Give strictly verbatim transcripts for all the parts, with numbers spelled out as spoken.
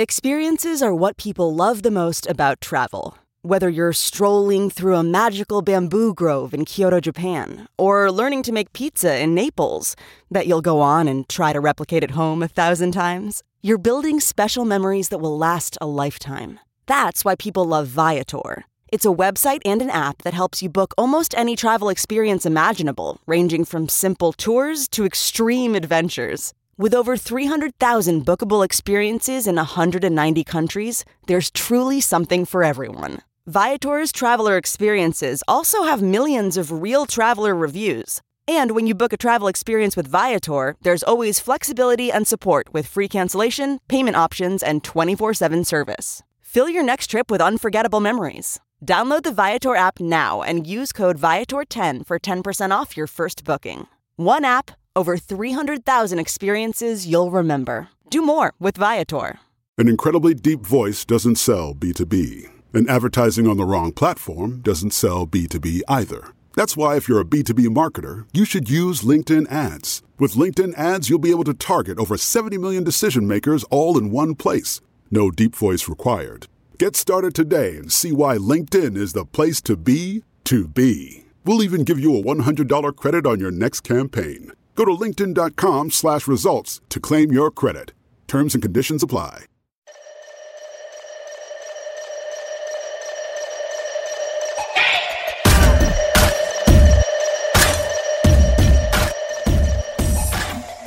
Experiences are what people love the most about travel. Whether you're strolling through a magical bamboo grove in Kyoto, Japan, or learning to make pizza in Naples that you'll go on and try to replicate at home a thousand times, you're building special memories that will last a lifetime. That's why people love Viator. It's a website and an app that helps you book almost any travel experience imaginable, ranging from simple tours to extreme adventures. With over three hundred thousand bookable experiences in one hundred ninety countries, there's truly something for everyone. Viator's traveler experiences also have millions of real traveler reviews. And when you book a travel experience with Viator, there's always flexibility and support with free cancellation, payment options, and twenty-four seven service. Fill your next trip with unforgettable memories. Download the Viator app now and use code Viator ten for ten percent off your first booking. One app, over three hundred thousand experiences you'll remember. Do more with Viator. An incredibly deep voice doesn't sell B two B. And advertising on the wrong platform doesn't sell B two B either. That's why if you're a B two B marketer, you should use LinkedIn ads. With LinkedIn ads, you'll be able to target over seventy million decision makers all in one place. No deep voice required. Get started today and see why LinkedIn is the place to be to be. We'll even give you a one hundred dollars credit on your next campaign. Go to linkedin.com slash results to claim your credit. Terms and conditions apply.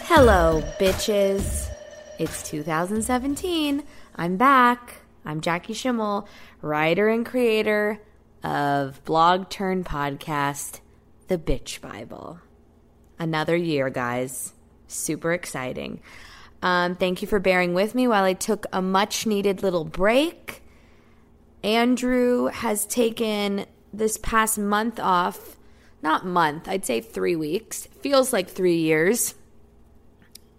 Hello, bitches. It's two thousand seventeen. I'm back. I'm Jackie Schimmel, writer and creator of blog turned podcast, The Bitch Bible. Another year, guys. Super exciting. Um, thank you for bearing with me while I took a much-needed little break. Andrew has taken this past month off. Not month. I'd say three weeks. Feels like three years.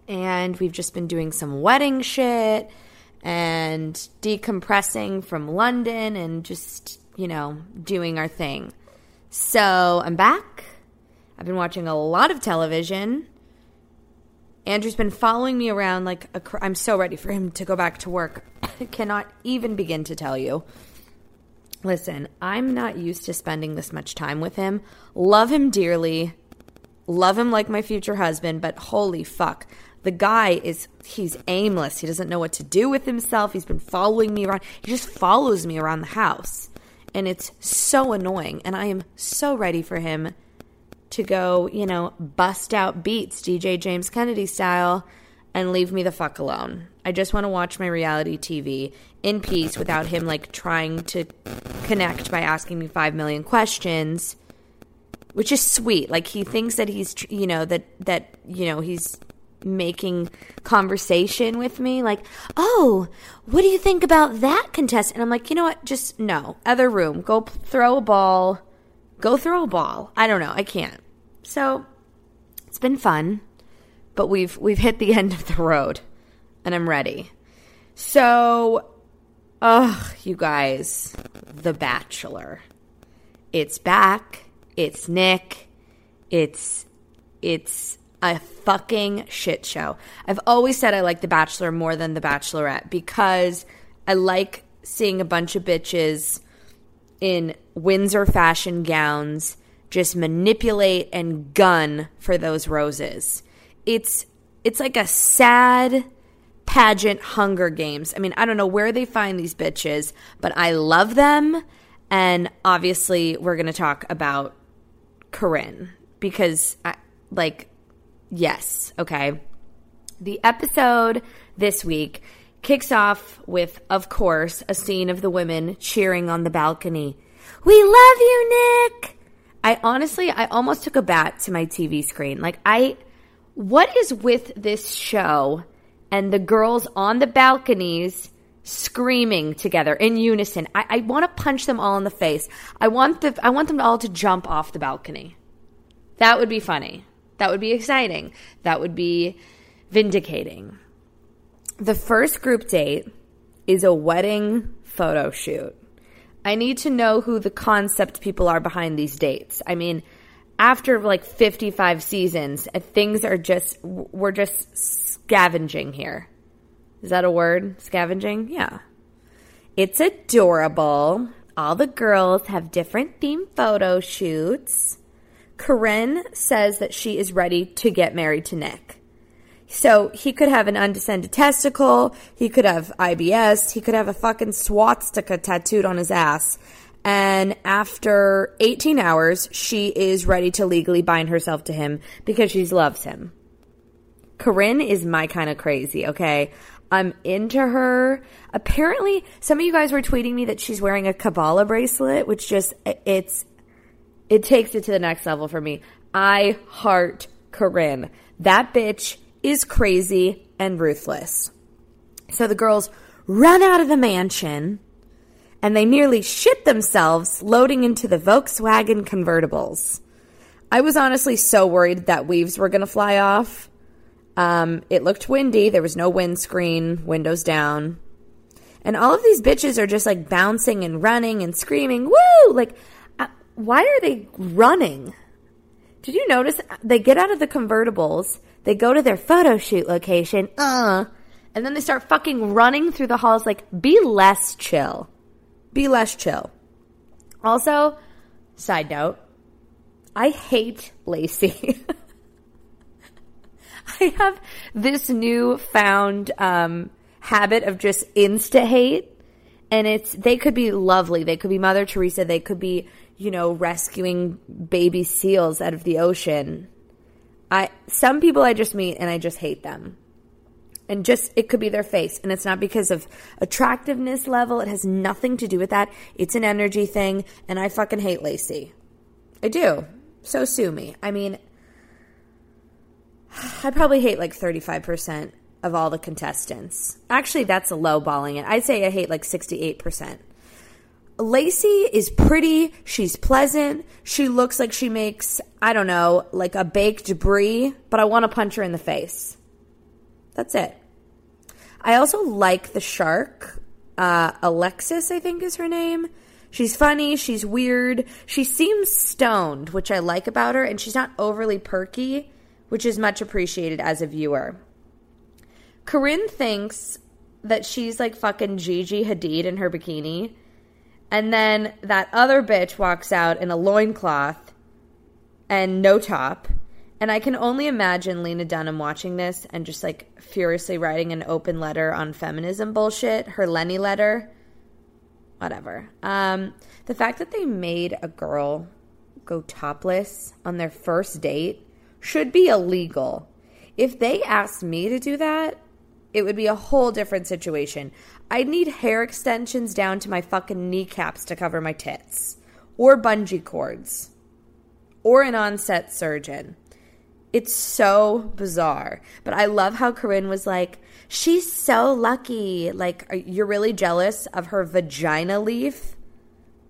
And we've just been doing some wedding shit and decompressing from London and just, you know, doing our thing. So I'm back. I've been watching a lot of television. Andrew's been following me around like a cr- I'm so ready for him to go back to work. I cannot even begin to tell you. Listen, I'm not used to spending this much time with him. Love him dearly. Love him like my future husband, but holy fuck. The guy is, he's aimless. He doesn't know what to do with himself. He's been following me around. He just follows me around the house. And it's so annoying. And I am so ready for him to go, you know, bust out beats, D J James Kennedy style, and leave me the fuck alone. I just want to watch my reality T V in peace without him, like, trying to connect by asking me five million questions, which is sweet. Like, he thinks that he's, you know, that, that you know, he's making conversation with me. Like, oh, what do you think about that contestant? And I'm like, you know what? Just no. Other room. Go p- throw a ball. Go throw a ball. I don't know. I can't. So it's been fun, but we've we've hit the end of the road, and I'm ready. So, ugh, you guys, The Bachelor. It's back. It's Nick. It's it's a fucking shit show. I've always said I like The Bachelor more than The Bachelorette because I like seeing a bunch of bitches in Windsor fashion gowns, just manipulate and gun for those roses. It's it's like a sad pageant Hunger Games. I mean, I don't know where they find these bitches, but I love them. And obviously, we're going to talk about Corinne because, I, like, yes, okay. The episode this week kicks off with, of course, a scene of the women cheering on the balcony. We love you, Nick! I honestly, I almost took a bat to my T V screen. Like, I, what is with this show and the girls on the balconies screaming together in unison? I, I want to punch them all in the face. I want the, I want them all to jump off the balcony. That would be funny. That would be exciting. That would be vindicating. The first group date is a wedding photo shoot. I need to know who the concept people are behind these dates. I mean, after like fifty-five seasons, things are just, we're just scavenging here. Is that a word? Scavenging? Yeah. It's adorable. All the girls have different themed photo shoots. Corinne says that she is ready to get married to Nick. So he could have an undescended testicle. He could have I B S. He could have a fucking swastika tattooed on his ass. And after eighteen hours, she is ready to legally bind herself to him because she loves him. Corinne is my kind of crazy, okay? I'm into her. Apparently, some of you guys were tweeting me that she's wearing a Kabbalah bracelet, which just, it's, it takes it to the next level for me. I heart Corinne. That bitch is crazy and ruthless. So the girls run out of the mansion, and they nearly shit themselves loading into the Volkswagen convertibles. I was honestly so worried that weaves were going to fly off. Um, it looked windy. There was no windscreen, windows down. And all of these bitches are just like bouncing and running and screaming, woo! Like, uh, why are they running? Did you notice? They get out of the convertibles. They go to their photo shoot location. Uh, and then they start fucking running through the halls like, be less chill. Be less chill. Also, side note, I hate Lacey. I have this newfound um, habit of just insta-hate. And it's, they could be lovely. They could be Mother Teresa. They could be, you know, rescuing baby seals out of the ocean. I some people I just meet and I just hate them. And just, it could be their face. And it's not because of attractiveness level. It has nothing to do with that. It's an energy thing. And I fucking hate Lacey. I do. So sue me. I mean, I probably hate like thirty-five percent of all the contestants. Actually, that's lowballing it. I'd say I hate like sixty-eight percent. Lacey is pretty. She's pleasant. She looks like she makes, I don't know, like a baked brie. But I want to punch her in the face. That's it. I also like the shark. Uh, Alexis, I think is her name. She's funny. She's weird. She seems stoned, which I like about her. And she's not overly perky, which is much appreciated as a viewer. Corinne thinks that she's like fucking Gigi Hadid in her bikini. And then that other bitch walks out in a loincloth and no top. And I can only imagine Lena Dunham watching this and just, like, furiously writing an open letter on feminism bullshit. Her Lenny Letter. Whatever. Um, the fact that they made a girl go topless on their first date should be illegal. If they asked me to do that, it would be a whole different situation. I'd need hair extensions down to my fucking kneecaps to cover my tits. Or bungee cords. Or an on-set surgeon. It's so bizarre. But I love how Corinne was like, she's so lucky. Like, are, you're really jealous of her vagina leaf?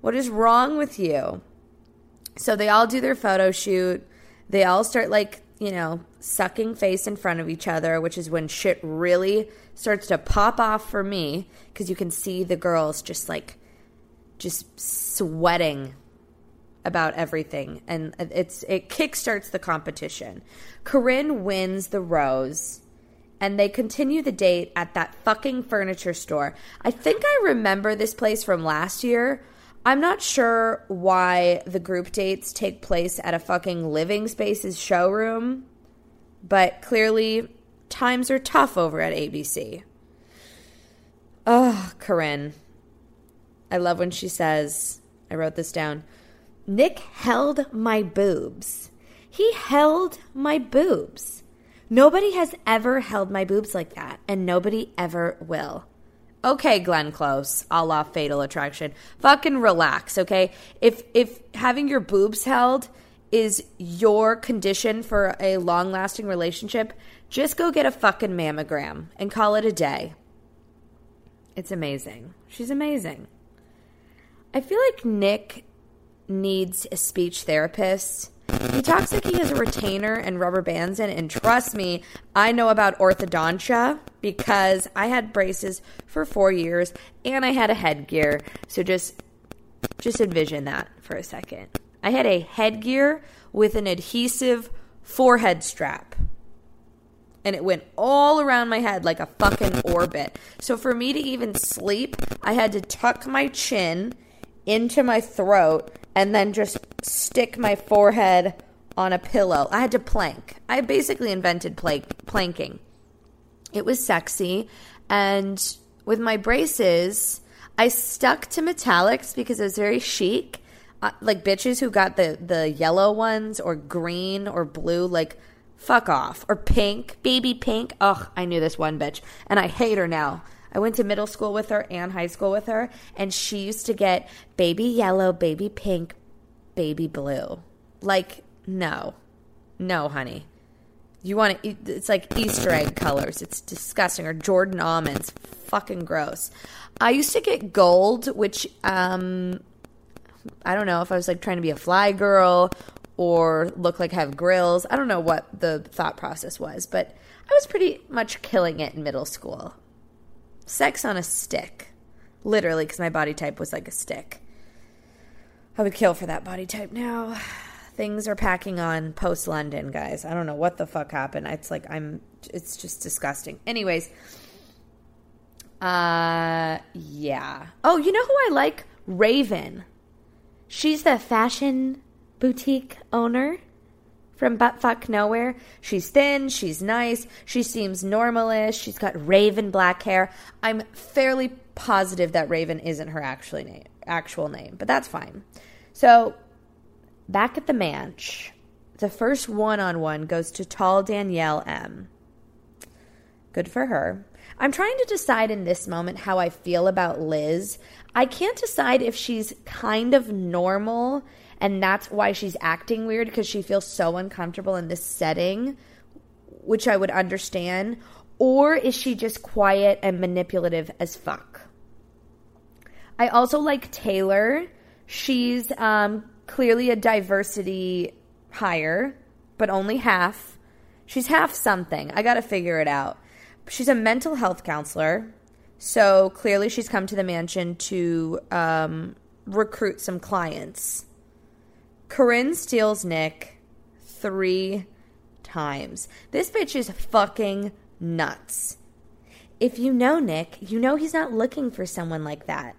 What is wrong with you? So they all do their photo shoot. They all start, like, you know, sucking face in front of each other, which is when shit really starts to pop off for me. Because you can see the girls just, like, just sweating about everything, and it's it kickstarts the competition. Corinne wins the rose, and they continue the date at that fucking furniture store. I think I remember this place from last year. I'm not sure why the group dates take place at a fucking Living Spaces showroom, but clearly times are tough over at A B C. Oh, Corinne. I love when she says, I wrote this down, Nick held my boobs. He held my boobs. Nobody has ever held my boobs like that, and nobody ever will. Okay, Glenn Close, a la Fatal Attraction. Fucking relax, okay? If if having your boobs held is your condition for a long-lasting relationship, just go get a fucking mammogram and call it a day. It's amazing. She's amazing. I feel like Nick needs a speech therapist. He talks like he has a retainer and rubber bands in, and trust me, I know about orthodontia because I had braces for four years and I had a headgear. So just just envision that for a second. I had a headgear with an adhesive forehead strap. and it went all around my head like a fucking orbit. So for me to even sleep, I had to tuck my chin into my throat and then just stick my forehead on a pillow. I had to plank. I basically invented plank- planking. It was sexy. And with my braces, I stuck to metallics because it was very chic. Uh, like bitches who got the, the yellow ones or green or blue, like fuck off. Or pink, baby pink. Ugh, I knew this one bitch. And I hate her now. I went to middle school with her and high school with her. And she used to get baby yellow, baby pink, baby blue. Like, no. No, honey. You want to, it's like Easter egg colors. It's disgusting. Or Jordan almonds. Fucking gross. I used to get gold, which, um, I don't know if I was like trying to be a fly girl or look like I have grills. I don't know what the thought process was, but I was pretty much killing it in middle school. Sex on a stick. Literally, because my body type was like a stick. I would kill for that body type now. Things are packing on post-London, guys. I don't know what the fuck happened. It's like I'm – it's just disgusting. Anyways, uh, yeah. Oh, you know who I like? Raven. She's the fashion boutique owner from buttfuck nowhere. She's thin. She's nice. She seems normalish. She's got raven black hair. I'm fairly positive that Raven isn't her actually name, actual name, but that's fine. So – back at the manch, the first one-on-one goes to tall Danielle M. Good for her. I'm trying to decide in this moment how I feel about Liz. I can't decide if she's kind of normal and that's why she's acting weird because she feels so uncomfortable in this setting, which I would understand, or is she just quiet and manipulative as fuck? I also like Taylor. She's, um... clearly a diversity hire, but only half. She's half something. I got to figure it out. She's a mental health counselor. So clearly she's come to the mansion to um, recruit some clients. Corinne steals Nick three times. This bitch is fucking nuts. If you know Nick, you know he's not looking for someone like that.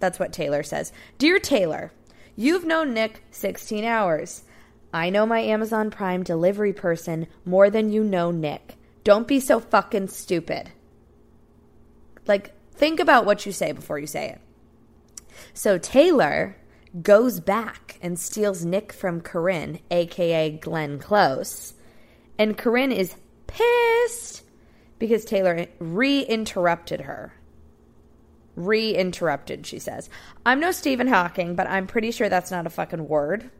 That's what Taylor says. Dear Taylor, you've known Nick sixteen hours. I know my Amazon Prime delivery person more than you know Nick. Don't be so fucking stupid. Like, think about what you say before you say it. So Taylor goes back and steals Nick from Corinne, a k a. Glenn Close. And Corinne is pissed because Taylor re-interrupted her. Re-interrupted, she says. I'm no Stephen Hawking, but I'm pretty sure that's not a fucking word.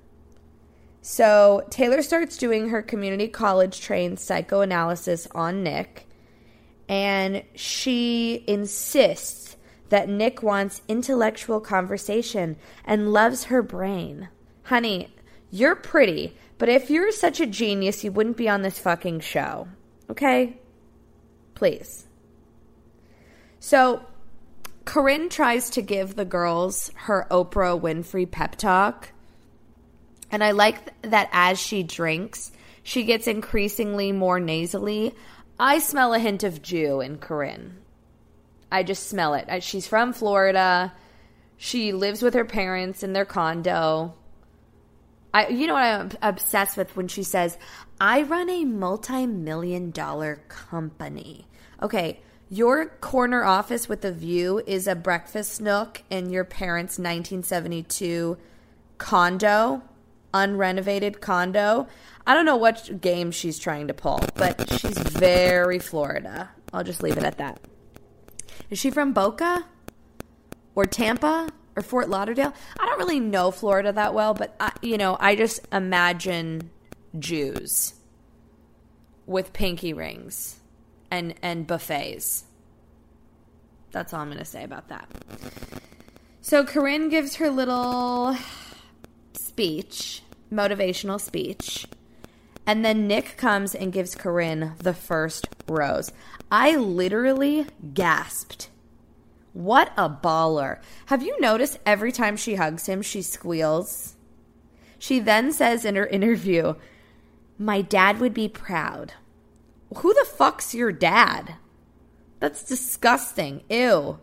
So Taylor starts doing her community college trained psychoanalysis on Nick, and she insists that Nick wants intellectual conversation and loves her brain. Honey, you're pretty, but if you're such a genius, you wouldn't be on this fucking show. Okay? Please. So Corinne tries to give the girls her Oprah Winfrey pep talk. And I like that as she drinks, she gets increasingly more nasally. I smell a hint of Jew in Corinne. I just smell it. She's from Florida. She lives with her parents in their condo. I, you know what I'm obsessed with when she says, I run a multi-million dollar company. Okay, your corner office with a view is a breakfast nook in your parents' nineteen seventy-two condo, unrenovated condo. I don't know what game she's trying to pull, but she's very Florida. I'll just leave it at that. Is she from Boca or Tampa or Fort Lauderdale? I don't really know Florida that well, but, I, you know, I just imagine Jews with pinky rings. And, and buffets. That's all I'm going to say about that. So Corinne gives her little speech, motivational speech. And then Nick comes and gives Corinne the first rose. I literally gasped. What a baller. Have you noticed every time she hugs him, she squeals? She then says in her interview, my dad would be proud. Who the fuck's your dad? That's disgusting. Ew.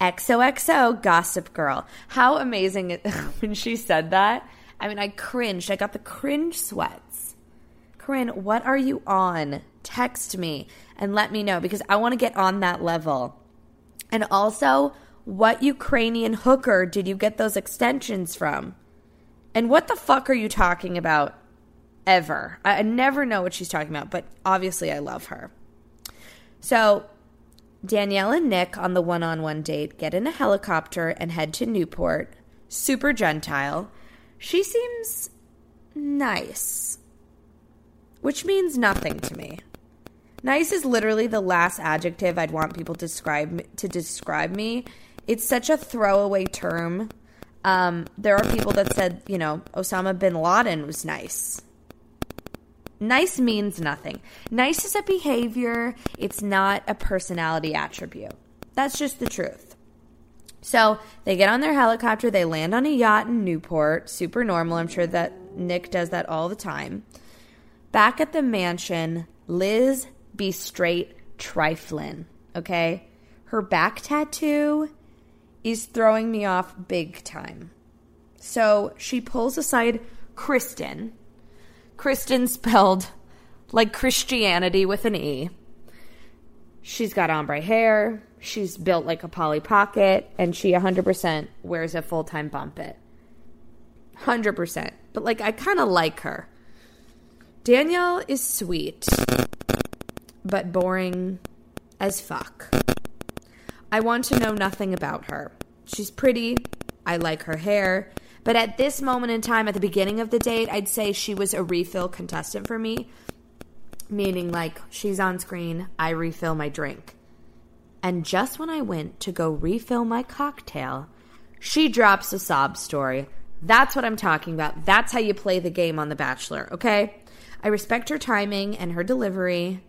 X O X O Gossip Girl. How amazing it, when she said that. I mean, I cringed. I got the cringe sweats. Corinne, what are you on? Text me and let me know because I want to get on that level. And also, what Ukrainian hooker did you get those extensions from? And what the fuck are you talking about ever? I, I never know what she's talking about, but obviously I love her. So Danielle and Nick on the one-on-one date get in a helicopter and head to Newport. Super Gentile. She seems nice, which means nothing to me. Nice is literally the last adjective I'd want people to describe, to describe me. It's such a throwaway term. Um, there are people that said, you know, Osama bin Laden was nice. Nice means nothing. Nice is a behavior. It's not a personality attribute. That's just the truth. So they get on their helicopter. They land on a yacht in Newport. Super normal. I'm sure that Nick does that all the time. Back at the mansion, Liz be straight triflin', okay? Her back tattoo is throwing me off big time. So she pulls aside Kristen. Kristen spelled like Christianity with an E. She's got ombre hair. She's built like a Polly Pocket. And she one hundred percent wears a full-time bump it. one hundred percent. But like, I kind of like her. Danielle is sweet, but boring as fuck. I want to know nothing about her. She's pretty. I like her hair. But at this moment in time, at the beginning of the date, I'd say she was a refill contestant for me. Meaning, like, she's on screen, I refill my drink. And just when I went to go refill my cocktail, she drops a sob story. That's what I'm talking about. That's how you play the game on The Bachelor, okay? I respect her timing and her delivery.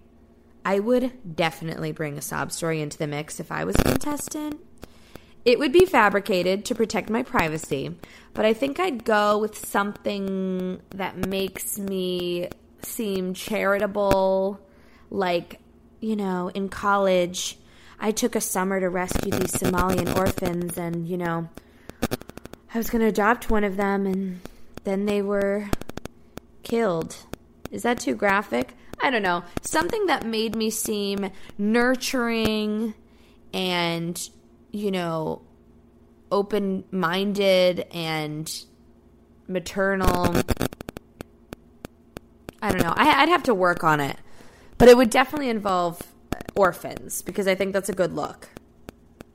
I would definitely bring a sob story into the mix if I was a contestant. It would be fabricated to protect my privacy, but I think I'd go with something that makes me seem charitable. Like, you know, in college, I took a summer to rescue these Somalian orphans and, you know, I was going to adopt one of them and then they were killed. Is that too graphic? I don't know. Something that made me seem nurturing and, you know, open-minded and maternal. I don't know. I, I'd have to work on it. But it would definitely involve orphans because I think that's a good look.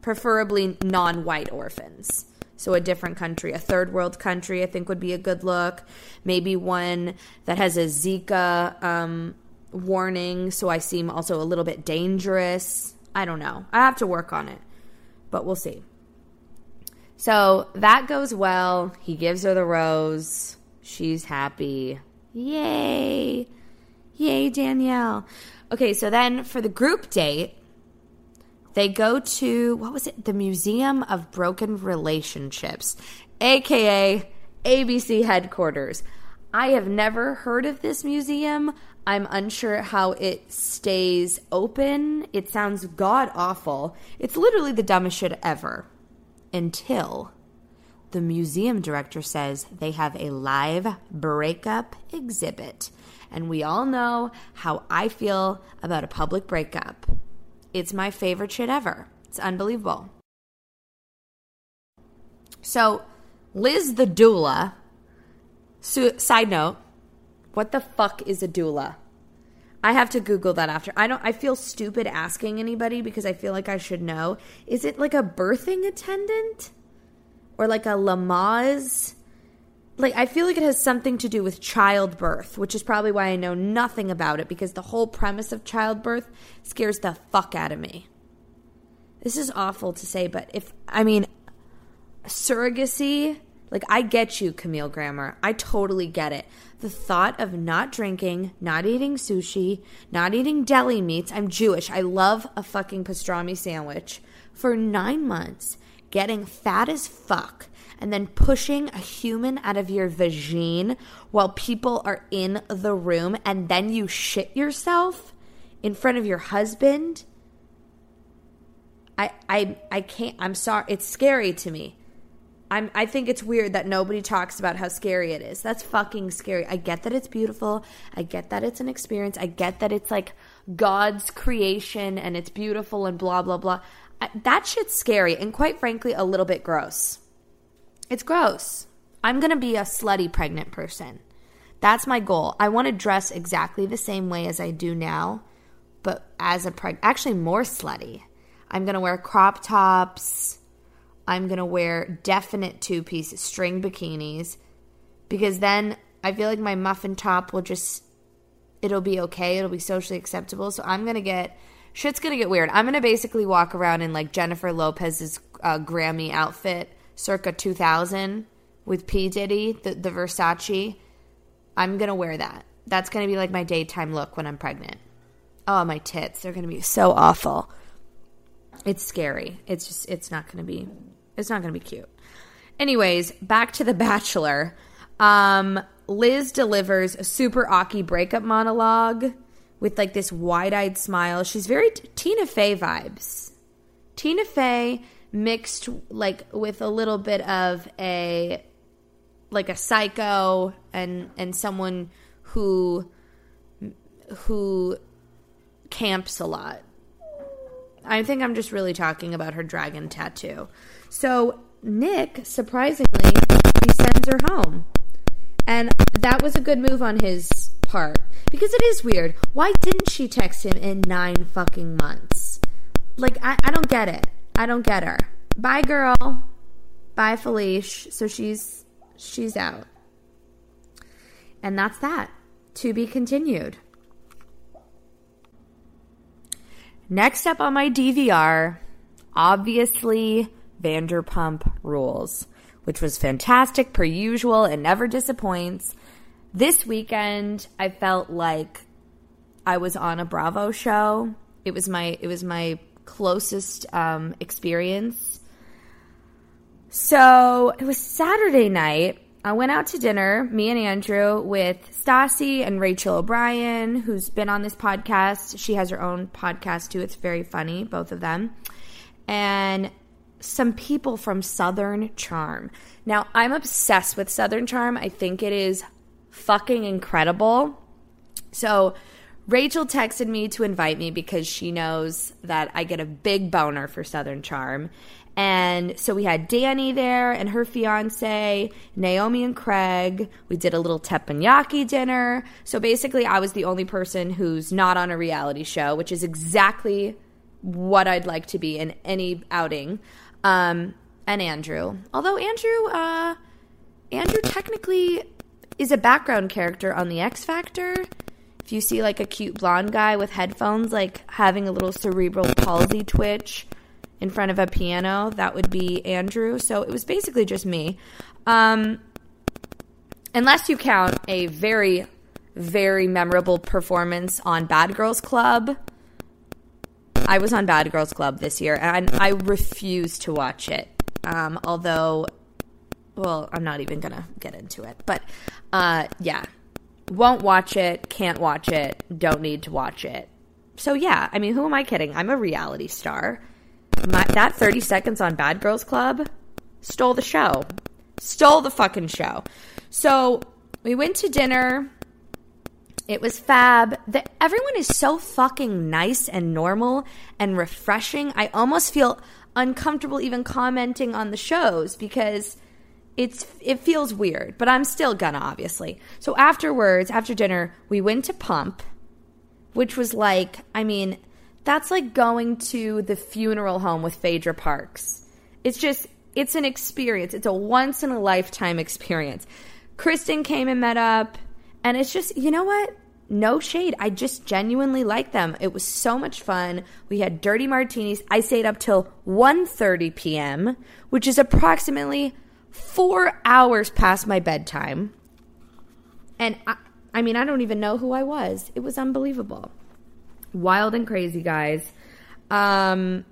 Preferably non-white orphans. So a different country, a third world country I think would be a good look. Maybe one that has a Zika um, warning so I seem also a little bit dangerous. I don't know. I have to work on it. But we'll see. So that goes well. He gives her the rose. She's happy. Yay. Yay, Danielle. Okay, so then for the group date, they go to, what was it? The Museum of Broken Relationships, a k a. A B C headquarters. I have never heard of this museum. I'm unsure how it stays open. It sounds god-awful. It's literally the dumbest shit ever. Until the museum director says they have a live breakup exhibit. And we all know how I feel about a public breakup. It's my favorite shit ever. It's unbelievable. So, Liz the doula, su- side note, what the fuck is a doula? I have to Google that after. I don't. I feel stupid asking anybody because I feel like I should know. Is it like a birthing attendant? Or like a Lamaze? Like, I feel like it has something to do with childbirth, which is probably why I know nothing about it because the whole premise of childbirth scares the fuck out of me. This is awful to say, but if, I mean, surrogacy, like, I get you, Camille Grammer. I totally get it. The thought of not drinking, not eating sushi, not eating deli meats. I'm Jewish. I love a fucking pastrami sandwich. For nine months, getting fat as fuck, and then pushing a human out of your vagine while people are in the room, and then you shit yourself in front of your husband, I I I can't. I'm sorry. It's scary to me. I'm, I think it's weird that nobody talks about how scary it is. That's fucking scary. I get that it's beautiful. I get that it's an experience. I get that it's like God's creation and it's beautiful and blah, blah, blah. I, that shit's scary and quite frankly a little bit gross. It's gross. I'm going to be a slutty pregnant person. That's my goal. I want to dress exactly the same way as I do now, but as a pregnant, actually more slutty. I'm going to wear crop tops. I'm going to wear definite two-piece string bikinis because then I feel like my muffin top will just, it'll be okay. It'll be socially acceptable. So I'm going to get, shit's going to get weird. I'm going to basically walk around in like Jennifer Lopez's uh, Grammy outfit circa two thousand with P. Diddy, the, the Versace. I'm going to wear that. That's going to be like my daytime look when I'm pregnant. Oh, my tits. They're going to be so awful. It's scary. It's just, it's not going to be... It's not going to be cute. Anyways, back to The Bachelor. Um, Liz delivers a super awky breakup monologue with like this wide-eyed smile. She's very t- Tina Fey vibes. Tina Fey mixed like with a little bit of a like a psycho and and someone who who camps a lot. I think I'm just really talking about her dragon tattoo. So Nick, surprisingly, he sends her home. And that was a good move on his part. Because it is weird. Why didn't she text him in nine fucking months? Like, I, I don't get it. I don't get her. Bye, girl. Bye, Felice. So she's she's out. And that's that. To be continued. Next up on my D V R, obviously, Vanderpump Rules, which was fantastic per usual and never disappoints. This weekend, I felt like I was on a Bravo show. It was my it was my closest um, experience. So it was Saturday night. I went out to dinner, me and Andrew, with Stassi and Rachel O'Brien, who's been on this podcast. She has her own podcast, too. It's very funny, both of them. And some people from Southern Charm. Now, I'm obsessed with Southern Charm. I think it is fucking incredible. So Rachel texted me to invite me because she knows that I get a big boner for Southern Charm. And so we had Dani there and her fiance, Naomi and Craig. We did a little teppanyaki dinner. So basically I was the only person who's not on a reality show, which is exactly what I'd like to be in any outing. Um, and Andrew. Although Andrew, uh, Andrew technically is a background character on The X Factor. If you see like a cute blonde guy with headphones, like having a little cerebral palsy twitch in front of a piano, that would be Andrew. So it was basically just me. Um, unless you count a very, very memorable performance on Bad Girls Club. I was on Bad Girls Club this year, and I refuse to watch it. Um, although, well, I'm not even going to get into it. But, uh, yeah, won't watch it, can't watch it, don't need to watch it. So, yeah, I mean, who am I kidding? I'm a reality star. My, that thirty seconds on Bad Girls Club stole the show. Stole the fucking show. So we went to dinner. It was fab. The, everyone is so fucking nice and normal and refreshing. I almost feel uncomfortable even commenting on the shows because it's it feels weird. But I'm still gonna, obviously. So afterwards, after dinner, we went to Pump, which was like, I mean... That's like going to the funeral home with Phaedra Parks. It's just, it's an experience. It's a once-in-a-lifetime experience. Kristen came and met up, and it's just, you know what? No shade. I just genuinely like them. It was so much fun. We had dirty martinis. I stayed up till one thirty p.m., which is approximately four hours past my bedtime. And, I, I mean, I don't even know who I was. It was unbelievable. Wild and crazy, guys. Um,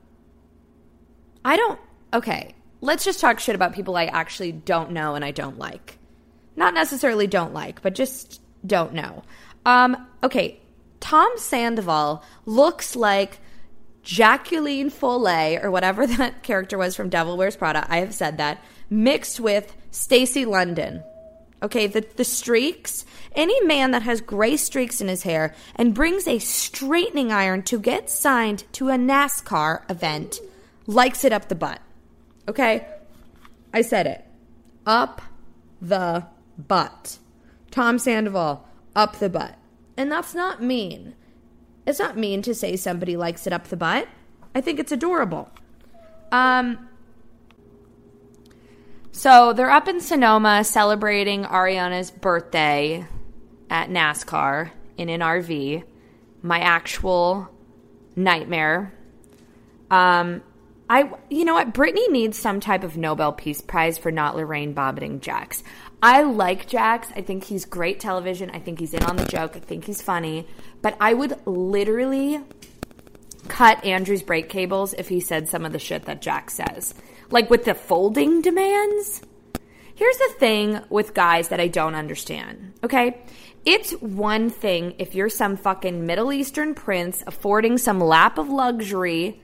I don't... Okay, let's just talk shit about people I actually don't know and I don't like. Not necessarily don't like, but just don't know. Um, okay, Tom Sandoval looks like Jacqueline Follett or whatever that character was from Devil Wears Prada. I have said that. Mixed with Stacey London. Okay, the, the streaks. Any man that has gray streaks in his hair and brings a straightening iron to get signed to a NASCAR event likes it up the butt. Okay? I said it. Up the butt. Tom Sandoval, up the butt. And that's not mean. It's not mean to say somebody likes it up the butt. I think it's adorable. Um... So they're up in Sonoma celebrating Ariana's birthday at NASCAR in an R V. My actual nightmare. Um, I, you know what? Britney needs some type of Nobel Peace Prize for not Lorraine Bobbiting Jax. I like Jax. I think he's great television. I think he's in on the joke. I think he's funny. But I would literally cut Andrew's brake cables if he said some of the shit that Jax says. Like with the folding demands. Here's the thing with guys that I don't understand, okay? It's one thing if you're some fucking Middle Eastern prince affording some lap of luxury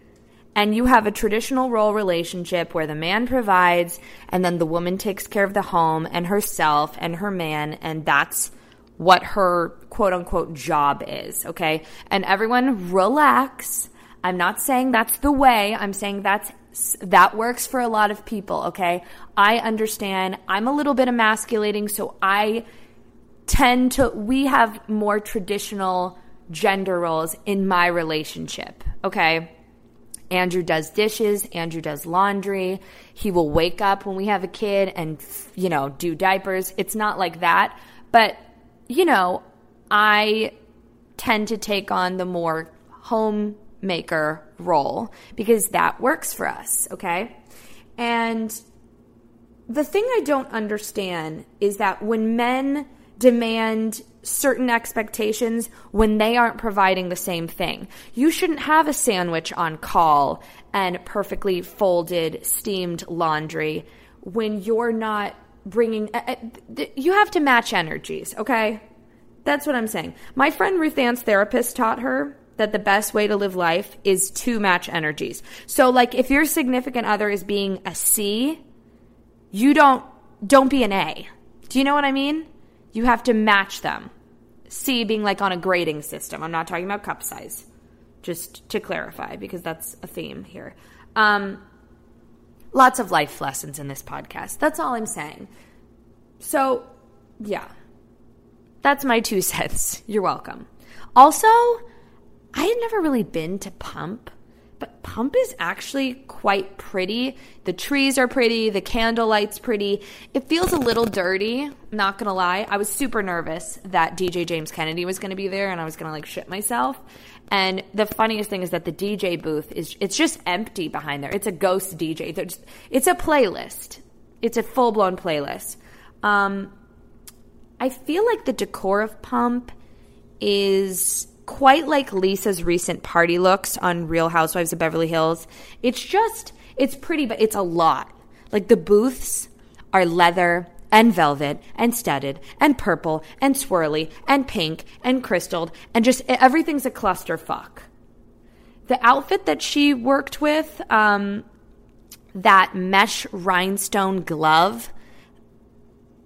and you have a traditional role relationship where the man provides and then the woman takes care of the home and herself and her man, and that's what her quote-unquote job is, okay? And everyone relax. I'm not saying that's the way. I'm saying that's that works for a lot of people, okay? I understand. I'm a little bit emasculating, so I tend to... We have more traditional gender roles in my relationship, okay? Andrew does dishes. Andrew does laundry. He will wake up when we have a kid and, you know, do diapers. It's not like that. But, you know, I tend to take on the more homemaker role because that works for us, okay? And the thing I don't understand is that when men demand certain expectations when they aren't providing the same thing. You shouldn't have a sandwich on call and perfectly folded, steamed laundry when you're not bringing... You have to match energies, okay? That's what I'm saying. My friend Ruth Ann's therapist taught her that the best way to live life is to match energies. So, like, if your significant other is being a C, you don't don't be an A. Do you know what I mean? You have to match them. C being, like, on a grading system. I'm not talking about cup size, just to clarify, because that's a theme here. Um, lots of life lessons in this podcast. That's all I'm saying. So, yeah. That's my two cents. You're welcome. Also... I had never really been to Pump, but Pump is actually quite pretty. The trees are pretty. The candlelight's pretty. It feels a little dirty, I'm not going to lie. I was super nervous that D J James Kennedy was going to be there and I was going to, like, shit myself. And the funniest thing is that the D J booth is – it's just empty behind there. It's a ghost D J. Just, it's a playlist. It's a full-blown playlist. Um, I feel like the decor of Pump is – quite like Lisa's recent party looks on Real Housewives of Beverly Hills. It's just, it's pretty, but it's a lot. Like, the booths are leather and velvet and studded and purple and swirly and pink and crystalled and just everything's a clusterfuck. The outfit that she worked with, um, that mesh rhinestone glove,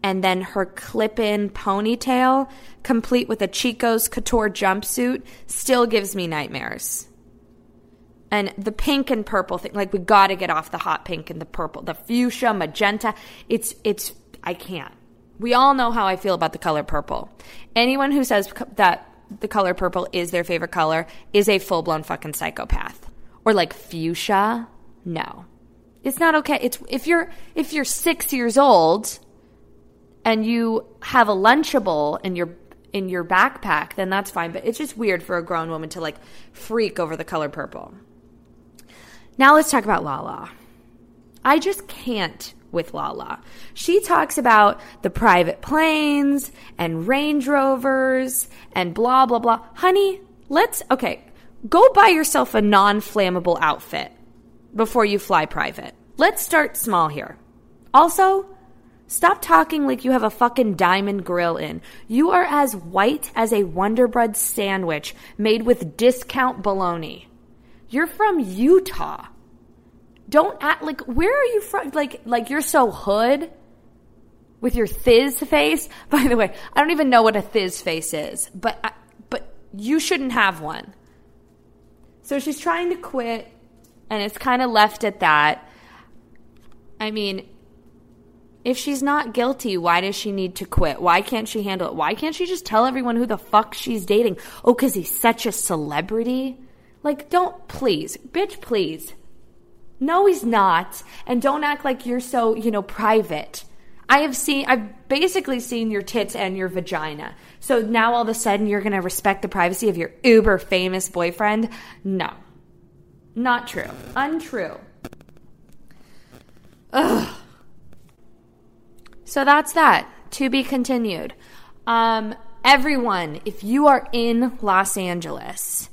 and then her clip-in ponytail, complete with a Chico's Couture jumpsuit, still gives me nightmares. And the pink and purple thing, like, we got to get off the hot pink and the purple, the fuchsia, magenta. It's, it's, I can't. We all know how I feel about the color purple. Anyone who says that the color purple is their favorite color is a full-blown fucking psychopath. Or, like, fuchsia, no. It's not okay. It's, if you're, if you're six years old... and you have a Lunchable in your in your backpack, then that's fine. But it's just weird for a grown woman to, like, freak over the color purple. Now let's talk about Lala. I just can't with Lala. She talks about the private planes and Range Rovers and blah, blah, blah. Honey, let's, okay, go buy yourself a non-flammable outfit before you fly private. Let's start small here. Also, Stop talking like you have a fucking diamond grill in. You are as white as a Wonder Bread sandwich made with discount bologna. You're from Utah. Don't act like, where are you from? Like, like you're so hood with your thiz face. By the way, I don't even know what a thiz face is, but I, but you shouldn't have one. So she's trying to quit, and it's kind of left at that. I mean, if she's not guilty, why does she need to quit? Why can't she handle it? Why can't she just tell everyone who the fuck she's dating? Oh, because he's such a celebrity? Like, don't, please. Bitch, please. No, he's not. And don't act like you're so, you know, private. I have seen, I've basically seen your tits and your vagina. So now all of a sudden you're going to respect the privacy of your uber famous boyfriend? No. Not true. Untrue. Ugh. So that's that. To be continued. Um, everyone, if you are in Los Angeles,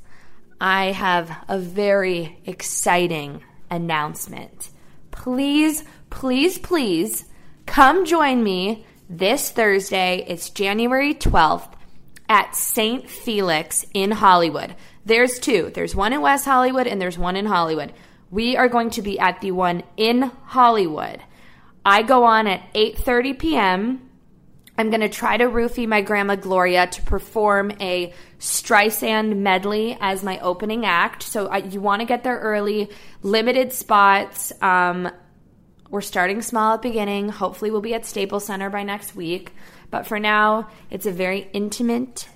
I have a very exciting announcement. Please, please, please come join me this Thursday. It's January twelfth at Saint Felix in Hollywood. There's two. There's one in West Hollywood and there's one in Hollywood. We are going to be at the one in Hollywood. I go on at eight thirty p.m. I'm going to try to roofie my grandma Gloria to perform a Streisand medley as my opening act. So I, you want to get there early. Limited spots. Um, we're starting small at the beginning. Hopefully we'll be at Staples Center by next week. But for now, it's a very intimate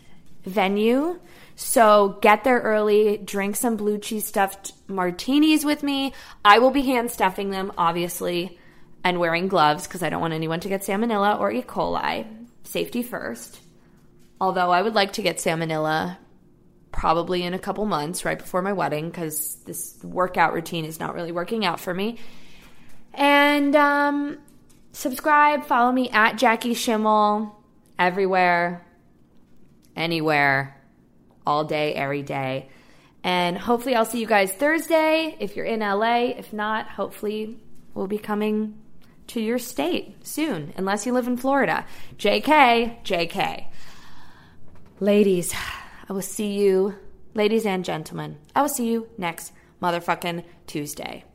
venue. So get there early, drink some blue cheese stuffed martinis with me. I will be hand stuffing them, obviously, and wearing gloves because I don't want anyone to get salmonella or E. coli. Safety first. Although I would like to get salmonella probably in a couple months right before my wedding because this workout routine is not really working out for me. And um, subscribe, follow me at Jackie Schimmel everywhere, anywhere. All day, every day. And hopefully I'll see you guys Thursday if you're in L A. If not, hopefully we'll be coming to your state soon, unless you live in Florida. J K, J K. Ladies, I will see you, ladies and gentlemen, I will see you next motherfucking Tuesday.